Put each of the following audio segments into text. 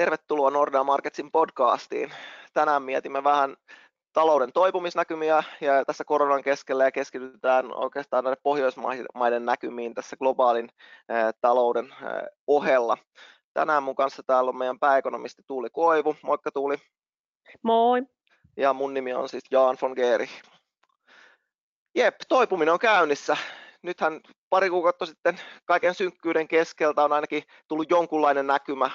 Tervetuloa Nordea Marketsin podcastiin. Tänään mietimme vähän talouden toipumisnäkymiä ja tässä koronan keskellä ja keskitytään oikeastaan näiden Pohjoismaiden näkymiin tässä globaalin talouden ohella. Tänään mun kanssa täällä on meidän pääekonomisti Tuuli Koivu. Moikka Tuuli. Moi. Ja mun nimi on siis Jaan von Geeri. Jep, toipuminen on käynnissä. Nythän pari kuukautta sitten kaiken synkkyyden keskeltä on ainakin tullut jonkunlainen näkymä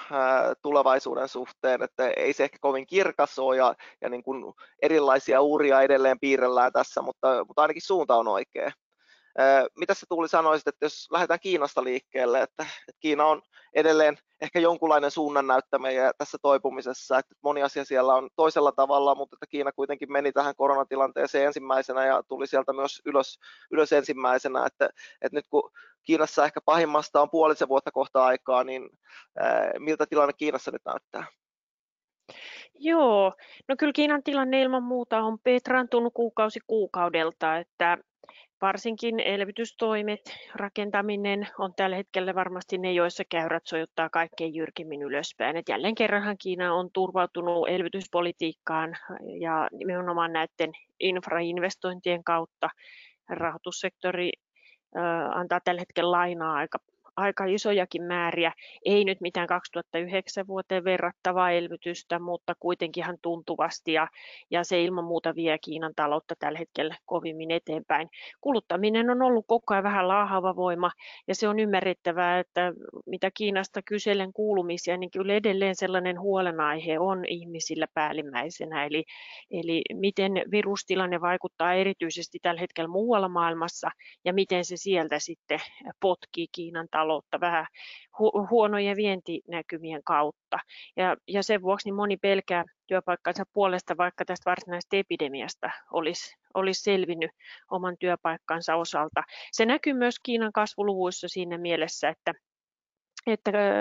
tulevaisuuden suhteen, että ei se ehkä kovin kirkas ole ja niin kuin erilaisia uria edelleen piirrellään tässä, mutta ainakin suunta on oikea. Mitä sä Tuuli sanoisit, että jos lähdetään Kiinasta liikkeelle, että Kiina on edelleen ehkä jonkunlainen suunnannäyttämä tässä toipumisessa, että moni asia siellä on toisella tavalla, mutta että Kiina kuitenkin meni tähän koronatilanteeseen ensimmäisenä ja tuli sieltä myös ylös ensimmäisenä, että nyt kun Kiinassa ehkä pahimmasta on puolisen vuotta kohta aikaa, niin miltä tilanne Kiinassa nyt näyttää? Joo, no kyllä Kiinan tilanne ilman muuta on petraantunut kuukausi kuukaudelta, että varsinkin elvytystoimet, rakentaminen on tällä hetkellä varmasti ne, joissa käyrät sojottaa kaikkein jyrkimmin ylöspäin. Et jälleen kerranhan Kiina on turvautunut elvytyspolitiikkaan ja nimenomaan näiden infrainvestointien kautta rahoitussektori antaa tällä hetkellä lainaa aika isojakin määriä. Ei nyt mitään 2009 vuoteen verrattavaa elvytystä, mutta kuitenkin ihan tuntuvasti ja se ilman muuta vie Kiinan taloutta tällä hetkellä kovimmin eteenpäin. Kuluttaminen on ollut koko ajan vähän laahaava voima ja se on ymmärrettävää, että mitä Kiinasta kyselen kuulumisia, niin kyllä edelleen sellainen huolenaihe on ihmisillä päällimmäisenä. Eli miten virustilanne vaikuttaa erityisesti tällä hetkellä muualla maailmassa ja miten se sieltä sitten potkii Kiinan taloutta vähän huonojen vientinäkymien kautta. Ja sen vuoksi niin moni pelkää työpaikkansa puolesta, vaikka tästä varsinaisesta epidemiasta olisi selvinnyt oman työpaikkansa osalta. Se näkyy myös Kiinan kasvuluvuissa siinä mielessä, että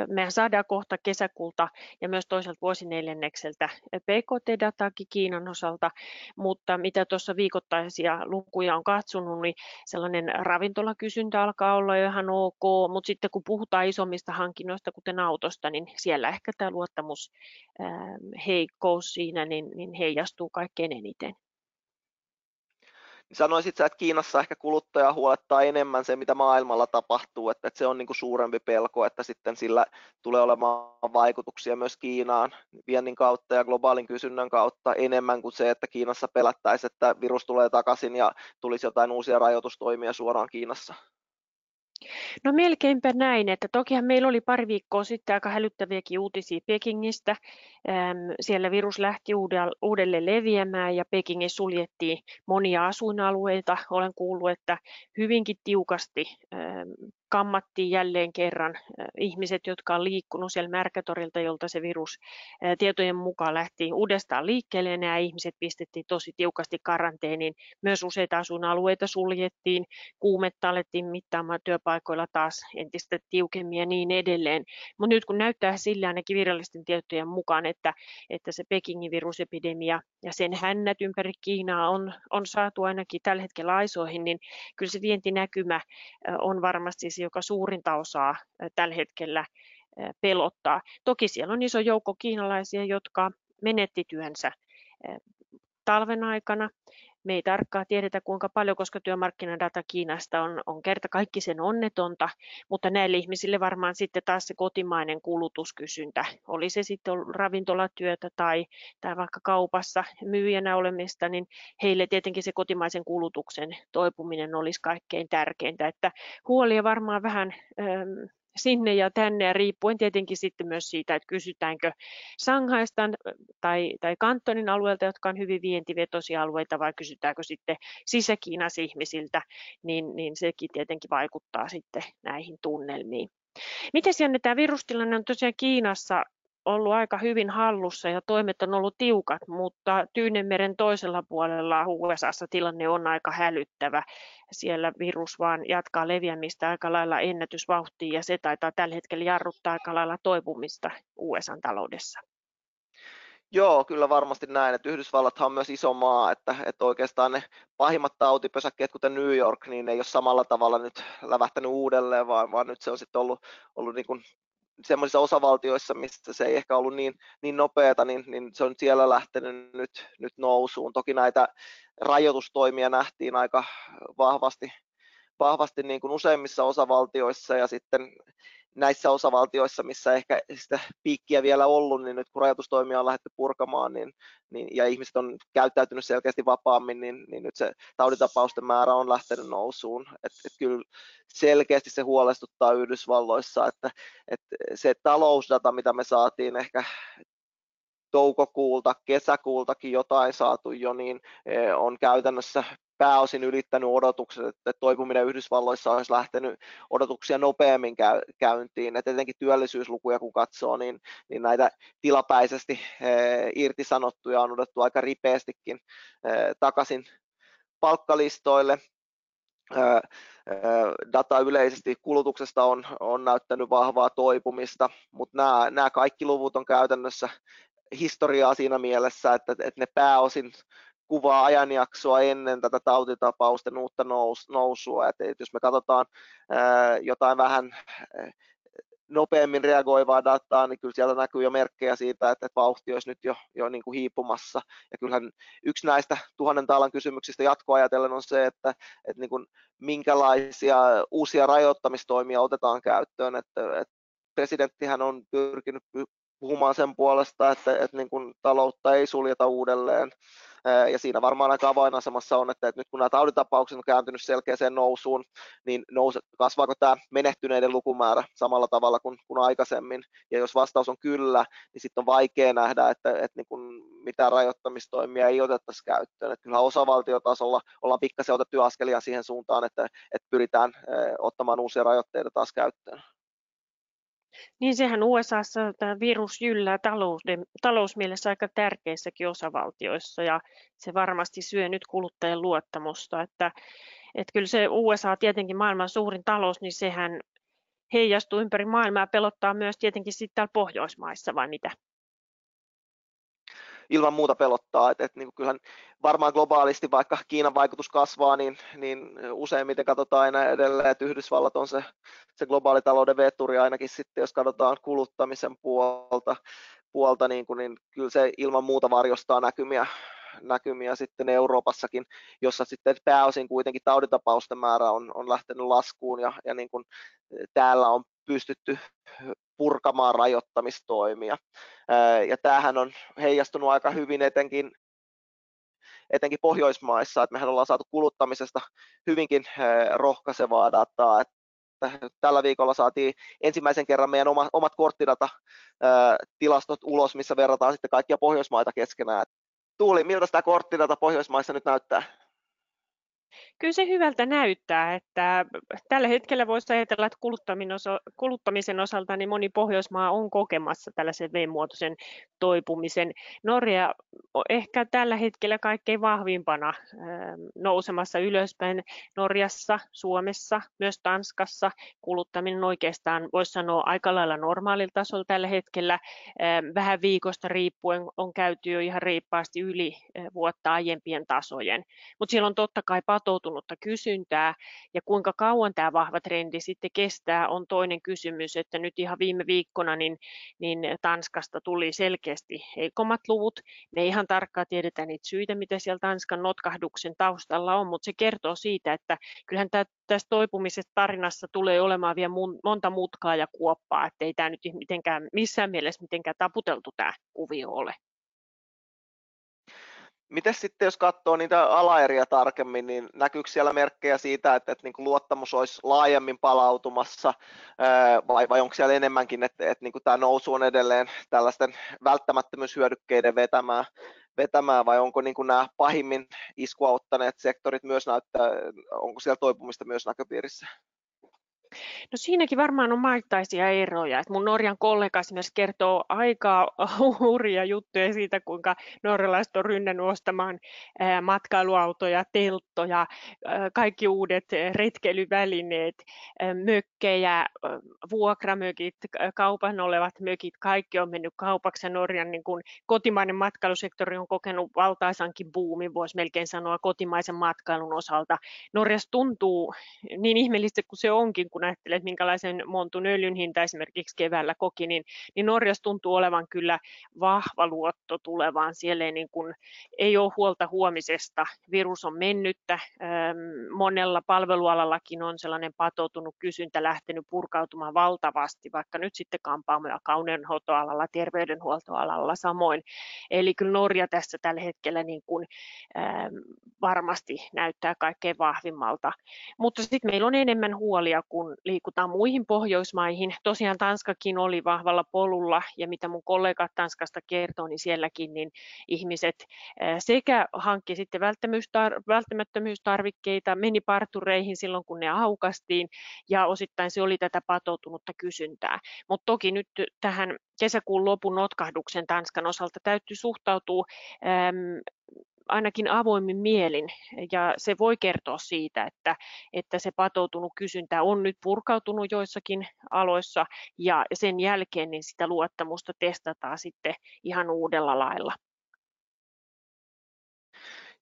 me saadaan kohta kesäkuulta ja myös toiselta vuosineljännekseltä PKT-dataakin Kiinan osalta, mutta mitä tuossa viikoittaisia lukuja on katsonut, niin sellainen ravintolakysyntä alkaa olla jo ihan ok, mutta sitten kun puhutaan isommista hankinnoista, kuten autosta, niin siellä ehkä tämä luottamusheikkous siinä niin heijastuu kaikkein eniten. Sanoisit sä, että Kiinassa ehkä kuluttaja huolettaa enemmän se, mitä maailmalla tapahtuu, että se on niin kuin suurempi pelko, että sitten sillä tulee olemaan vaikutuksia myös Kiinaan viennin kautta ja globaalin kysynnän kautta enemmän kuin se, että Kiinassa pelättäisiin, että virus tulee takaisin ja tulisi jotain uusia rajoitustoimia suoraan Kiinassa? No melkeinpä näin, että tokihan meillä oli pari viikkoa sitten aika hälyttäviäkin uutisia Pekingistä. Siellä virus lähti uudelleen leviämään ja Pekingissä suljettiin monia asuinalueita. Olen kuullut, että hyvinkin tiukasti kammattiin jälleen kerran ihmiset, jotka on liikkunut siellä Märkätorilta, jolta se virus tietojen mukaan lähti uudestaan liikkeelle. Ja nämä ihmiset pistettiin tosi tiukasti karanteeniin. Myös useita asuinalueita suljettiin, kuumetta alettiin mittaamaan työpaikoilla taas entistä tiukemmin ja niin edelleen. Mutta nyt kun näyttää sillä ainakin virallisten tietojen mukaan, että se Pekingin virusepidemia ja sen hännät ympäri Kiinaa on saatu ainakin tällä hetkellä aisoihin, niin kyllä se vientinäkymä on varmasti se, joka suurinta osaa tällä hetkellä pelottaa. Toki siellä on iso joukko kiinalaisia, jotka menetti työnsä talven aikana. Me ei tarkkaan tiedetä kuinka paljon, koska työmarkkinadata Kiinasta on kertakaikkisen onnetonta, mutta näille ihmisille varmaan sitten taas se kotimainen kulutuskysyntä, oli se sitten ravintolatyötä tai vaikka kaupassa myyjänä olemista, niin heille tietenkin se kotimaisen kulutuksen toipuminen olisi kaikkein tärkeintä, että huolia varmaan vähän sinne ja tänne ja riippuen tietenkin sitten myös siitä, että kysytäänkö Shanghaista tai Kantonin alueelta, jotka on hyvin vientivetoisia alueita, vai kysytäänkö sitten sisäkiinassa ihmisiltä, niin sekin tietenkin vaikuttaa sitten näihin tunnelmiin. Miten siellä tämä virustilanne on tosiaan Kiinassa ollut aika hyvin hallussa ja toimet on ollut tiukat, mutta Tyynenmeren toisella puolella USAssa tilanne on aika hälyttävä. Siellä virus vaan jatkaa leviämistä aika lailla ennätysvauhtiin ja se taitaa tällä hetkellä jarruttaa aika lailla toipumista USAn taloudessa. Joo, kyllä varmasti näin, että Yhdysvallathan on myös iso maa, että oikeastaan ne pahimmat tautipösäkkeet, kuten New York, niin ei ole samalla tavalla nyt lävähtänyt uudelleen, vaan nyt se on sitten ollut niin kuin sellaisissa osavaltioissa, missä se ei ehkä ollut niin nopeata, niin se on siellä lähtenyt nyt nousuun. Toki näitä rajoitustoimia nähtiin aika vahvasti niin kuin useimmissa osavaltioissa, ja sitten näissä osavaltioissa, missä ehkä sitä piikkiä vielä ollut, niin nyt kun rajoitustoimia on lähdetty purkamaan ja ihmiset on käyttäytynyt selkeästi vapaammin, niin nyt se tauditapausten määrä on lähtenyt nousuun. Et kyllä selkeästi se huolestuttaa Yhdysvalloissa, että se talousdata, mitä me saatiin ehkä toukokuulta, kesäkuultakin jotain saatu jo, niin on käytännössä pääosin ylittänyt odotukset, että toipuminen Yhdysvalloissa olisi lähtenyt odotuksia nopeammin käyntiin. Et etenkin työllisyyslukuja kun katsoo, niin näitä tilapäisesti irtisanottuja on odotettu aika ripeästikin takaisin palkkalistoille. Data yleisesti kulutuksesta on näyttänyt vahvaa toipumista, mutta nämä kaikki luvut on käytännössä historiaa siinä mielessä, että ne pääosin kuvaa ajanjaksoa ennen tätä tautitapausten uutta nousua. Et jos me katsotaan jotain vähän nopeammin reagoivaa dataa, niin kyllä sieltä näkyy jo merkkejä siitä, että vauhti olisi nyt jo niin kuin hiipumassa. Ja kyllähän yksi näistä 1000 taalan kysymyksistä jatkoajatellen on se, että niin kuin minkälaisia uusia rajoittamistoimia otetaan käyttöön. Että presidenttihän on pyrkinyt puhumaan sen puolesta, että niin kuin taloutta ei suljeta uudelleen. Ja siinä varmaan aika avainasemassa on, että nyt kun nämä tauditapaukset on kääntynyt selkeäseen nousuun, niin kasvaako tämä menehtyneiden lukumäärä samalla tavalla kuin aikaisemmin? Ja jos vastaus on kyllä, niin sitten on vaikea nähdä, että niin kuin mitään rajoittamistoimia ei otettaisi käyttöön. Että kyllähän osavaltiotasolla ollaan pikkasen otettu askelia siihen suuntaan, että pyritään ottamaan uusia rajoitteita taas käyttöön. Niin sehän USAssa tämä virus jyllää talousmielessä aika tärkeissäkin osavaltioissa, ja se varmasti syö nyt kuluttajien luottamusta, että kyllä se USA tietenkin maailman suurin talous, niin sehän heijastuu ympäri maailmaa ja pelottaa myös tietenkin sitten täällä Pohjoismaissa, vai mitä? Ilman muuta pelottaa, että niin kyllähän varmaan globaalisti, vaikka Kiinan vaikutus kasvaa, niin useimmiten katsotaan aina edelleen, että Yhdysvallat on se globaali talouden veturi, ainakin sitten jos katsotaan kuluttamisen puolta niin kyllä se ilman muuta varjostaa näkymiä sitten Euroopassakin, jossa sitten pääosin kuitenkin tauditapausten määrä on lähtenyt laskuun, ja niin kuin täällä on pystytty purkamaan rajoittamistoimia. Ja tämähän on heijastunut aika hyvin etenkin Pohjoismaissa, että mehän ollaan saatu kuluttamisesta hyvinkin rohkaisevaa dataa. Tällä viikolla saatiin ensimmäisen kerran meidän omat korttidata-tilastot ulos, missä verrataan sitten kaikkia Pohjoismaita keskenään. Tuuli, miltä tämä korttidata Pohjoismaissa nyt näyttää? Kyllä se hyvältä näyttää, että tällä hetkellä voisi ajatella, että kuluttamisen osalta niin moni Pohjoismaa on kokemassa tällaisen V-muotoisen toipumisen. Norja ehkä tällä hetkellä kaikkein vahvimpana nousemassa ylöspäin Norjassa, Suomessa, myös Tanskassa. Kuluttaminen oikeastaan voisi sanoa aika lailla normaalilla tasolla tällä hetkellä. Vähän viikosta riippuen on käyty jo ihan reippaasti yli vuotta aiempien tasojen, mutta siellä on totta kai patoutunutta kysyntää, ja kuinka kauan tämä vahva trendi sitten kestää on toinen kysymys, että nyt ihan viime viikkona niin Tanskasta tuli selkeästi heikommat luvut. Me ei ihan tarkkaan tiedetä niitä syitä, mitä siellä Tanskan notkahduksen taustalla on, mutta se kertoo siitä, että kyllähän tässä toipumisessa tarinassa tulee olemaan vielä monta mutkaa ja kuoppaa, että ei tämä nyt missään mielessä taputeltu tämä kuvio ole. Miten sitten, jos katsoo niitä alaeriä tarkemmin, niin näkyykö siellä merkkejä siitä, että niin kuin luottamus olisi laajemmin palautumassa, vai onko siellä enemmänkin, että niin kuin tämä nousu on edelleen tällaisten välttämättömyyshyödykkeiden vetämään, vai onko niin kuin nämä pahimmin iskua ottaneet sektorit myös onko siellä toipumista myös näköpiirissä? No siinäkin varmaan on maittaisia eroja. Et mun Norjan kollega esimerkiksi kertoo aika hurjia juttuja siitä, kuinka norjalaiset on rynnännyt ostamaan matkailuautoja, telttoja, kaikki uudet retkeilyvälineet, mökkejä, vuokramökit, kaupan olevat mökit, kaikki on mennyt kaupaksi. Norjan niin kun kotimainen matkailusektori on kokenut valtaisankin buumin, voisi melkein sanoa kotimaisen matkailun osalta. Norjassa tuntuu niin ihmeellisesti kuin se onkin, kun ajattelee, että minkälaisen montun öljyn hinta esimerkiksi keväällä koki, niin Norjassa tuntuu olevan kyllä vahva luotto tulevaan. Siellä ei ole huolta huomisesta, virus on mennyttä, monella palvelualallakin on sellainen patoutunut kysyntä lähtenyt purkautumaan valtavasti, vaikka nyt sitten kampaamo- ja kaunenhoitoalalla, terveydenhuoltoalalla samoin. Eli kyllä Norja tässä tällä hetkellä varmasti näyttää kaikkein vahvimmalta. Mutta sitten meillä on enemmän huolia, kun liikutaan muihin Pohjoismaihin. Tosiaan Tanskakin oli vahvalla polulla, ja mitä mun kollegat Tanskasta kertoo, niin sielläkin niin ihmiset sekä hankki sitten välttämättömyystarvikkeita, meni partureihin silloin, kun ne aukastiin, ja osittain se oli tätä patoutunutta kysyntää. Mutta toki nyt tähän kesäkuun lopun notkahduksen Tanskan osalta täytyy suhtautua ainakin avoimin mielin, ja se voi kertoa siitä, että se patoutunut kysyntä on nyt purkautunut joissakin aloissa, ja sen jälkeen niin sitä luottamusta testataan sitten ihan uudella lailla.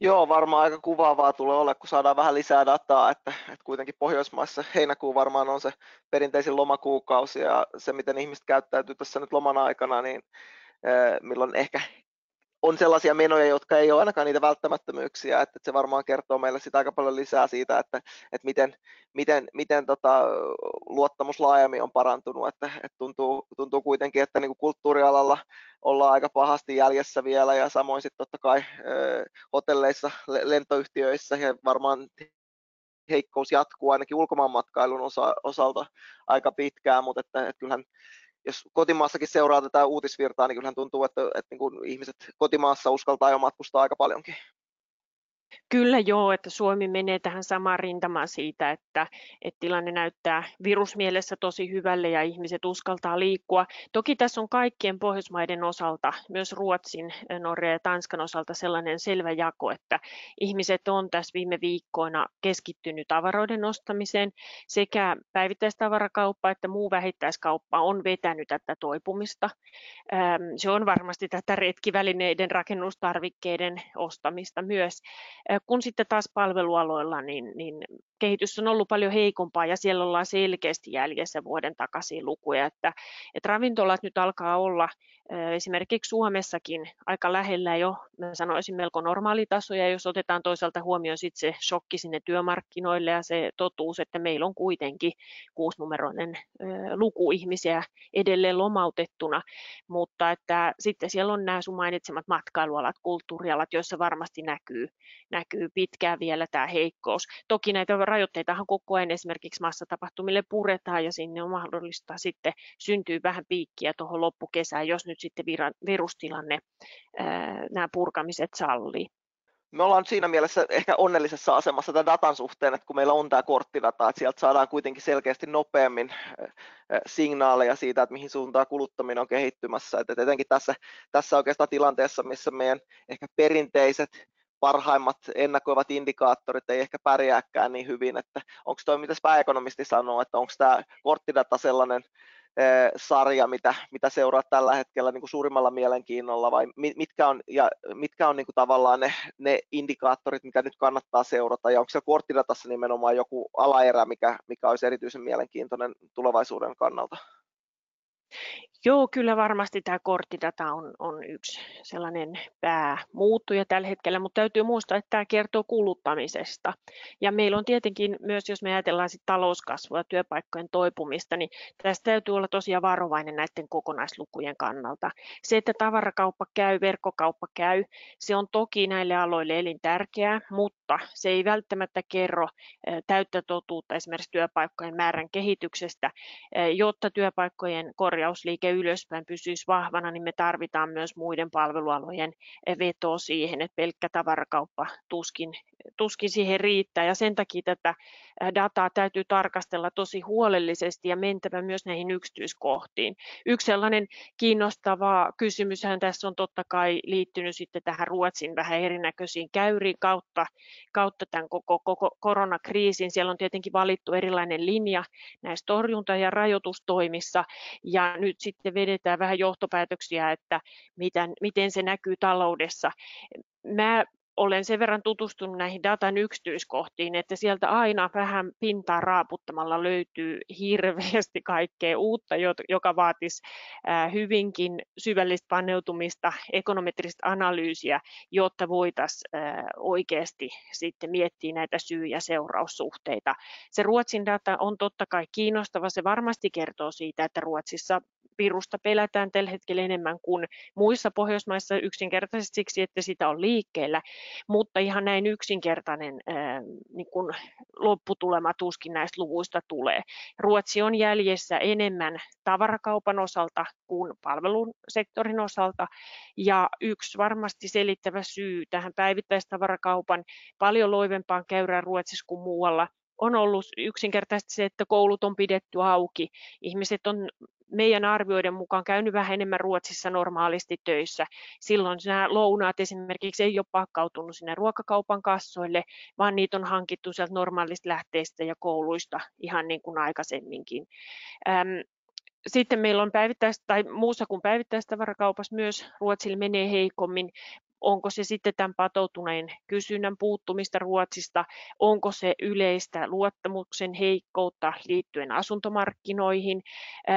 Joo, varmaan aika kuvaavaa tulee olla, kun saadaan vähän lisää dataa, että kuitenkin Pohjoismaissa heinäkuu varmaan on se perinteisin lomakuukausi, ja se, miten ihmiset käyttäytyy tässä nyt loman aikana, niin milloin ehkä on sellaisia menoja, jotka ei ole ainakaan niitä välttämättömyyksiä, että se varmaan kertoo meille sitä aika paljon lisää siitä, että miten luottamus laajemmin on parantunut, että tuntuu kuitenkin, että niin kuin kulttuurialalla ollaan aika pahasti jäljessä vielä, ja samoin sitten totta kai hotelleissa, lentoyhtiöissä, ja varmaan heikkous jatkuu ainakin ulkomaanmatkailun osalta aika pitkään, mutta että kyllähän jos kotimaassakin seuraa tätä uutisvirtaa, niin kyllähän tuntuu, että niin kuin ihmiset kotimaassa uskaltaa jo matkustaa aika paljonkin. Kyllä joo, että Suomi menee tähän samaan rintamaan siitä, että tilanne näyttää virusmielessä tosi hyvälle ja ihmiset uskaltaa liikkua. Toki tässä on kaikkien Pohjoismaiden osalta, myös Ruotsin, Norjan ja Tanskan osalta sellainen selvä jako, että ihmiset on tässä viime viikkoina keskittynyt tavaroiden ostamiseen. Sekä päivittäistavarakauppa että muu vähittäiskauppa on vetänyt tätä toipumista. Se on varmasti tätä retkivälineiden, rakennustarvikkeiden ostamista myös. Kun sitten taas palvelualoilla, niin kehitys on ollut paljon heikompaa ja siellä ollaan selkeästi jäljessä vuoden takaisin lukuja. Että ravintolat nyt alkaa olla esimerkiksi Suomessakin aika lähellä jo, mä sanoisin melko normaalitasoja, jos otetaan toisaalta huomioon sitten se shokki sinne työmarkkinoille ja se totuus, että meillä on kuitenkin 6-numeroinen luku ihmisiä edelleen lomautettuna, mutta että sitten siellä on nämä sun mainitsemat matkailualat, kulttuurialat, joissa varmasti näkyy pitkään vielä tämä heikkous. Toki näitä rajoitteitahan koko ajan esimerkiksi massatapahtumille puretaan ja sinne on mahdollista sitten syntyy vähän piikkiä tuohon loppukesään, jos nyt sitten virustilanne nämä purkamiset sallii. Me ollaan siinä mielessä ehkä onnellisessa asemassa tämän datan suhteen, että kun meillä on tämä korttidata, että sieltä saadaan kuitenkin selkeästi nopeammin signaaleja siitä, että mihin suuntaan kuluttaminen on kehittymässä. Että etenkin tässä oikeastaan tilanteessa, missä meidän ehkä perinteiset parhaimmat ennakoivat indikaattorit ei ehkä pärjääkään niin hyvin, että onko tuo, mitä pääekonomisti sanoo, että onko tämä korttidata sellainen sarja, mitä seuraa tällä hetkellä niin kuin suurimmalla mielenkiinnolla, vai mitkä on niin kuin tavallaan ne indikaattorit, mitä nyt kannattaa seurata, ja onko siellä korttidatassa nimenomaan joku alaerä, mikä olisi erityisen mielenkiintoinen tulevaisuuden kannalta? Joo, kyllä varmasti tämä korttidata on yksi sellainen päämuuttuja tällä hetkellä, mutta täytyy muistaa, että tämä kertoo kuluttamisesta. Ja meillä on tietenkin myös, jos me ajatellaan sit talouskasvua ja työpaikkojen toipumista, niin tässä täytyy olla tosiaan varovainen näiden kokonaislukujen kannalta. Se, että tavarakauppa käy, verkkokauppa käy, se on toki näille aloille elintärkeää, mutta se ei välttämättä kerro täyttä totuutta esimerkiksi työpaikkojen määrän kehityksestä, jotta työpaikkojen korjausliike ylöspäin pysyisi vahvana, niin me tarvitaan myös muiden palvelualojen vetoa siihen, että pelkkä tavarakauppa tuskin siihen riittää, ja sen takia tätä dataa täytyy tarkastella tosi huolellisesti ja mentävä myös näihin yksityiskohtiin. Yksi sellainen kiinnostava kysymyshän tässä on totta kai liittynyt sitten tähän Ruotsin vähän erinäköisiin käyriin kautta tämän koko koronakriisin. Siellä on tietenkin valittu erilainen linja näissä torjunta- ja rajoitustoimissa, ja nyt sitten vedetään vähän johtopäätöksiä, että miten se näkyy taloudessa. Mä olen sen verran tutustunut näihin datan yksityiskohtiin, että sieltä aina vähän pintaa raaputtamalla löytyy hirveästi kaikkea uutta, joka vaatisi hyvinkin syvällistä paneutumista, ekonometristä analyysiä, jotta voitaisiin oikeasti sitten miettiä näitä syy- ja seuraussuhteita. Se Ruotsin data on totta kai kiinnostava, se varmasti kertoo siitä, että Ruotsissa virusta pelätään tällä hetkellä enemmän kuin muissa Pohjoismaissa yksinkertaisesti siksi, että sitä on liikkeellä, mutta ihan näin yksinkertainen niin kuin lopputulema tuskin näistä luvuista tulee. Ruotsi on jäljessä enemmän tavarakaupan osalta kuin palvelusektorin osalta, ja yksi varmasti selittävä syy tähän päivittäistavarakaupan paljon loivempaan käyrään Ruotsissa kuin muualla on ollut yksinkertaisesti se, että koulut on pidetty auki. Ihmiset on meidän arvioiden mukaan käynyt vähän enemmän Ruotsissa normaalisti töissä. Silloin nämä lounaat esimerkiksi ei ole pakkautunut sinne ruokakaupan kassoille, vaan niitä on hankittu sieltä normaalista lähteistä ja kouluista ihan niin kuin aikaisemminkin. Sitten meillä on muussa kuin päivittäistavarakaupassa myös Ruotsilla menee heikommin. Onko se sitten tämän patoutuneen kysynnän puuttumista Ruotsista, onko se yleistä luottamuksen heikkoutta liittyen asuntomarkkinoihin,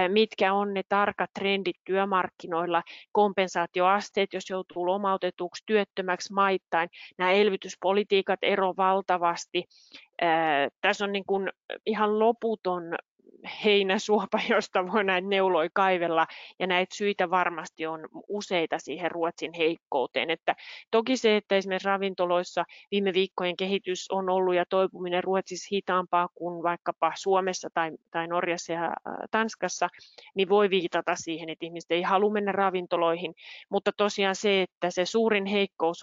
mitkä on ne tarkat trendit työmarkkinoilla, kompensaatioasteet, jos joutuu lomautetuksi, työttömäksi maittain, nämä elvytyspolitiikat eroavat valtavasti. Tässä on niin kuin ihan loputon heinäsuopa, josta voi näitä neuloja kaivella, ja näitä syitä varmasti on useita siihen Ruotsin heikkouteen. Että toki se, että esimerkiksi ravintoloissa viime viikkojen kehitys on ollut ja toipuminen Ruotsissa hitaampaa kuin vaikkapa Suomessa tai Norjassa ja Tanskassa, niin voi viitata siihen, että ihmiset ei halua mennä ravintoloihin, mutta tosiaan se, että se suurin heikkous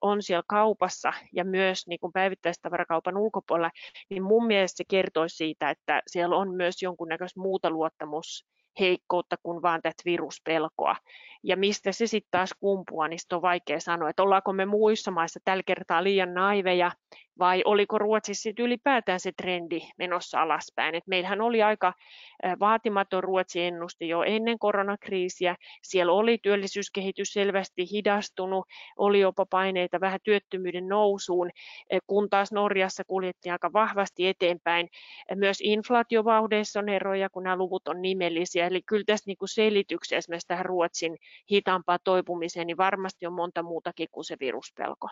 on siellä kaupassa ja myös niin kuin päivittäistavarakaupan ulkopuolella, niin mun mielestä se kertoi siitä, että siellä on myös jonkunnäköistä muuta luottamusheikkoutta kuin vaan tätä viruspelkoa. Ja mistä se sitten taas kumpuaa, niin sitä on vaikea sanoa, että ollaanko me muissa maissa tällä kertaa liian naiveja vai oliko Ruotsissa ylipäätään se trendi menossa alaspäin. Et meillähän oli aika vaatimaton Ruotsi ennusti jo ennen koronakriisiä. Siellä oli työllisyyskehitys selvästi hidastunut, oli jopa paineita vähän työttömyyden nousuun, kun taas Norjassa kuljettiin aika vahvasti eteenpäin. Myös inflaatiovauhdeissa on eroja, kun nämä luvut on nimellisiä. Eli kyllä tässä niin kuin selityksessä esimerkiksi tähän Ruotsin hitaampaan toipumiseen, niin varmasti on monta muutakin kuin se viruspelko.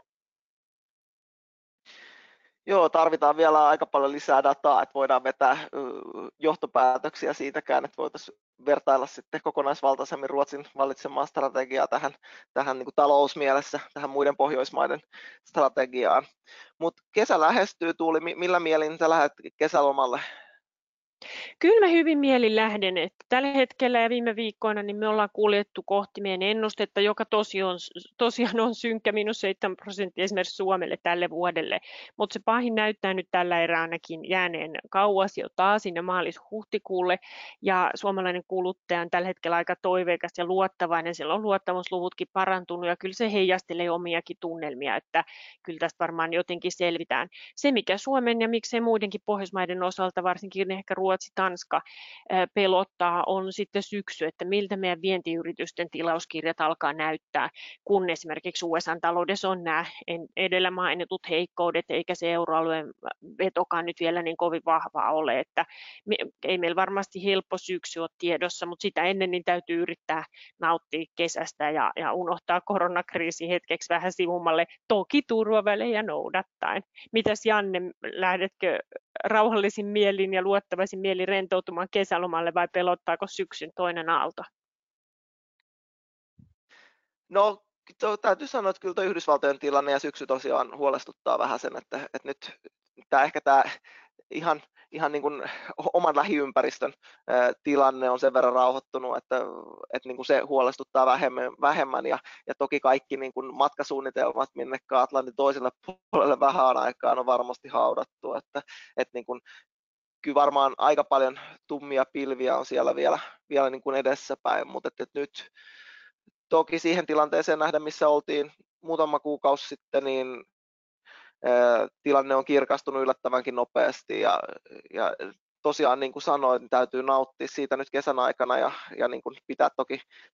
Joo, tarvitaan vielä aika paljon lisää dataa, että voidaan vetää johtopäätöksiä siitäkään, että voitaisiin vertailla sitten kokonaisvaltaisemmin Ruotsin valitsemaa strategiaa tähän niin kuin talousmielessä, tähän muiden Pohjoismaiden strategiaan. Mutta kesä lähestyy, Tuuli, millä mielin sä lähdet kesälomalle? Kyllä mä hyvin mielin lähden, että tällä hetkellä ja viime viikkoina niin me ollaan kuljettu kohti meidän ennustetta, joka tosiaan on synkkä -7% esimerkiksi Suomelle tälle vuodelle, mutta se pahin näyttää nyt tällä erää ainakin jääneen kauas jo taas sinne maalis-huhtikuulle, ja suomalainen kuluttaja on tällä hetkellä aika toiveikas ja luottavainen, siellä on luottamusluvutkin parantunut ja kyllä se heijastelee omiakin tunnelmia, että kyllä tästä varmaan jotenkin selvitään. Se mikä Suomen ja miksei muidenkin Pohjoismaiden osalta, varsinkin ehkä Ruotsi, Tanska pelottaa, on sitten syksy, että miltä meidän vientiyritysten tilauskirjat alkaa näyttää, kun esimerkiksi USA-taloudessa on nämä edellä mainitut heikkoudet, eikä se euroalueen vetokaan nyt vielä niin kovin vahvaa ole, että ei meillä varmasti helppo syksy ole tiedossa, mutta sitä ennen niin täytyy yrittää nauttia kesästä ja unohtaa koronakriisi hetkeksi vähän sivummalle, toki turvavälejä noudattaen. Mitäs Janne, lähdetkö rauhallisin mielin ja luottavaisin mielin rentoutumaan kesälomalle vai pelottaako syksyn toinen aalto? No täytyy sanoa, että kyllä tuo Yhdysvaltojen tilanne ja syksy tosiaan huolestuttaa vähän sen, että nyt tämä ihan niin kuin oman lähiympäristön tilanne on sen verran rauhoittunut, että niin kuin se huolestuttaa vähemmän ja toki kaikki niin kuin matkasuunnitelmat minnekään Atlantin toiselle puolelle vähän aikaan on varmasti haudattu, että niin kuin, kyllä varmaan aika paljon tummia pilviä on siellä vielä niin kuin edessäpäin, mutta että nyt toki siihen tilanteeseen nähden, missä oltiin muutama kuukausi sitten, niin tilanne on kirkastunut yllättävänkin nopeasti ja tosiaan niin kuin sanoin, niin täytyy nauttia siitä nyt kesän aikana ja niin kuin pitää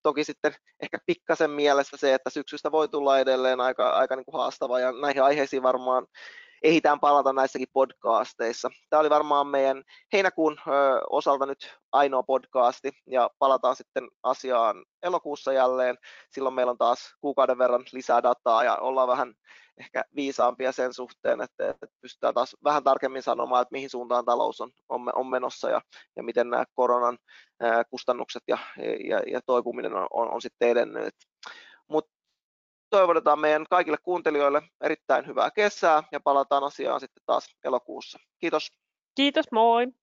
toki sitten ehkä pikkasen mielessä se, että syksystä voi tulla edelleen aika niin kuin haastava ja näihin aiheisiin varmaan ehditään palata näissäkin podcasteissa. Tämä oli varmaan meidän heinäkuun osalta nyt ainoa podcasti ja palataan sitten asiaan elokuussa jälleen. Silloin meillä on taas kuukauden verran lisää dataa ja ollaan vähän ehkä viisaampia sen suhteen, että pystytään taas vähän tarkemmin sanomaan, että mihin suuntaan talous on menossa ja miten nämä koronan kustannukset ja toipuminen on sitten edennyt. Toivotetaan meidän kaikille kuuntelijoille erittäin hyvää kesää ja palataan asiaan sitten taas elokuussa. Kiitos. Kiitos, moi.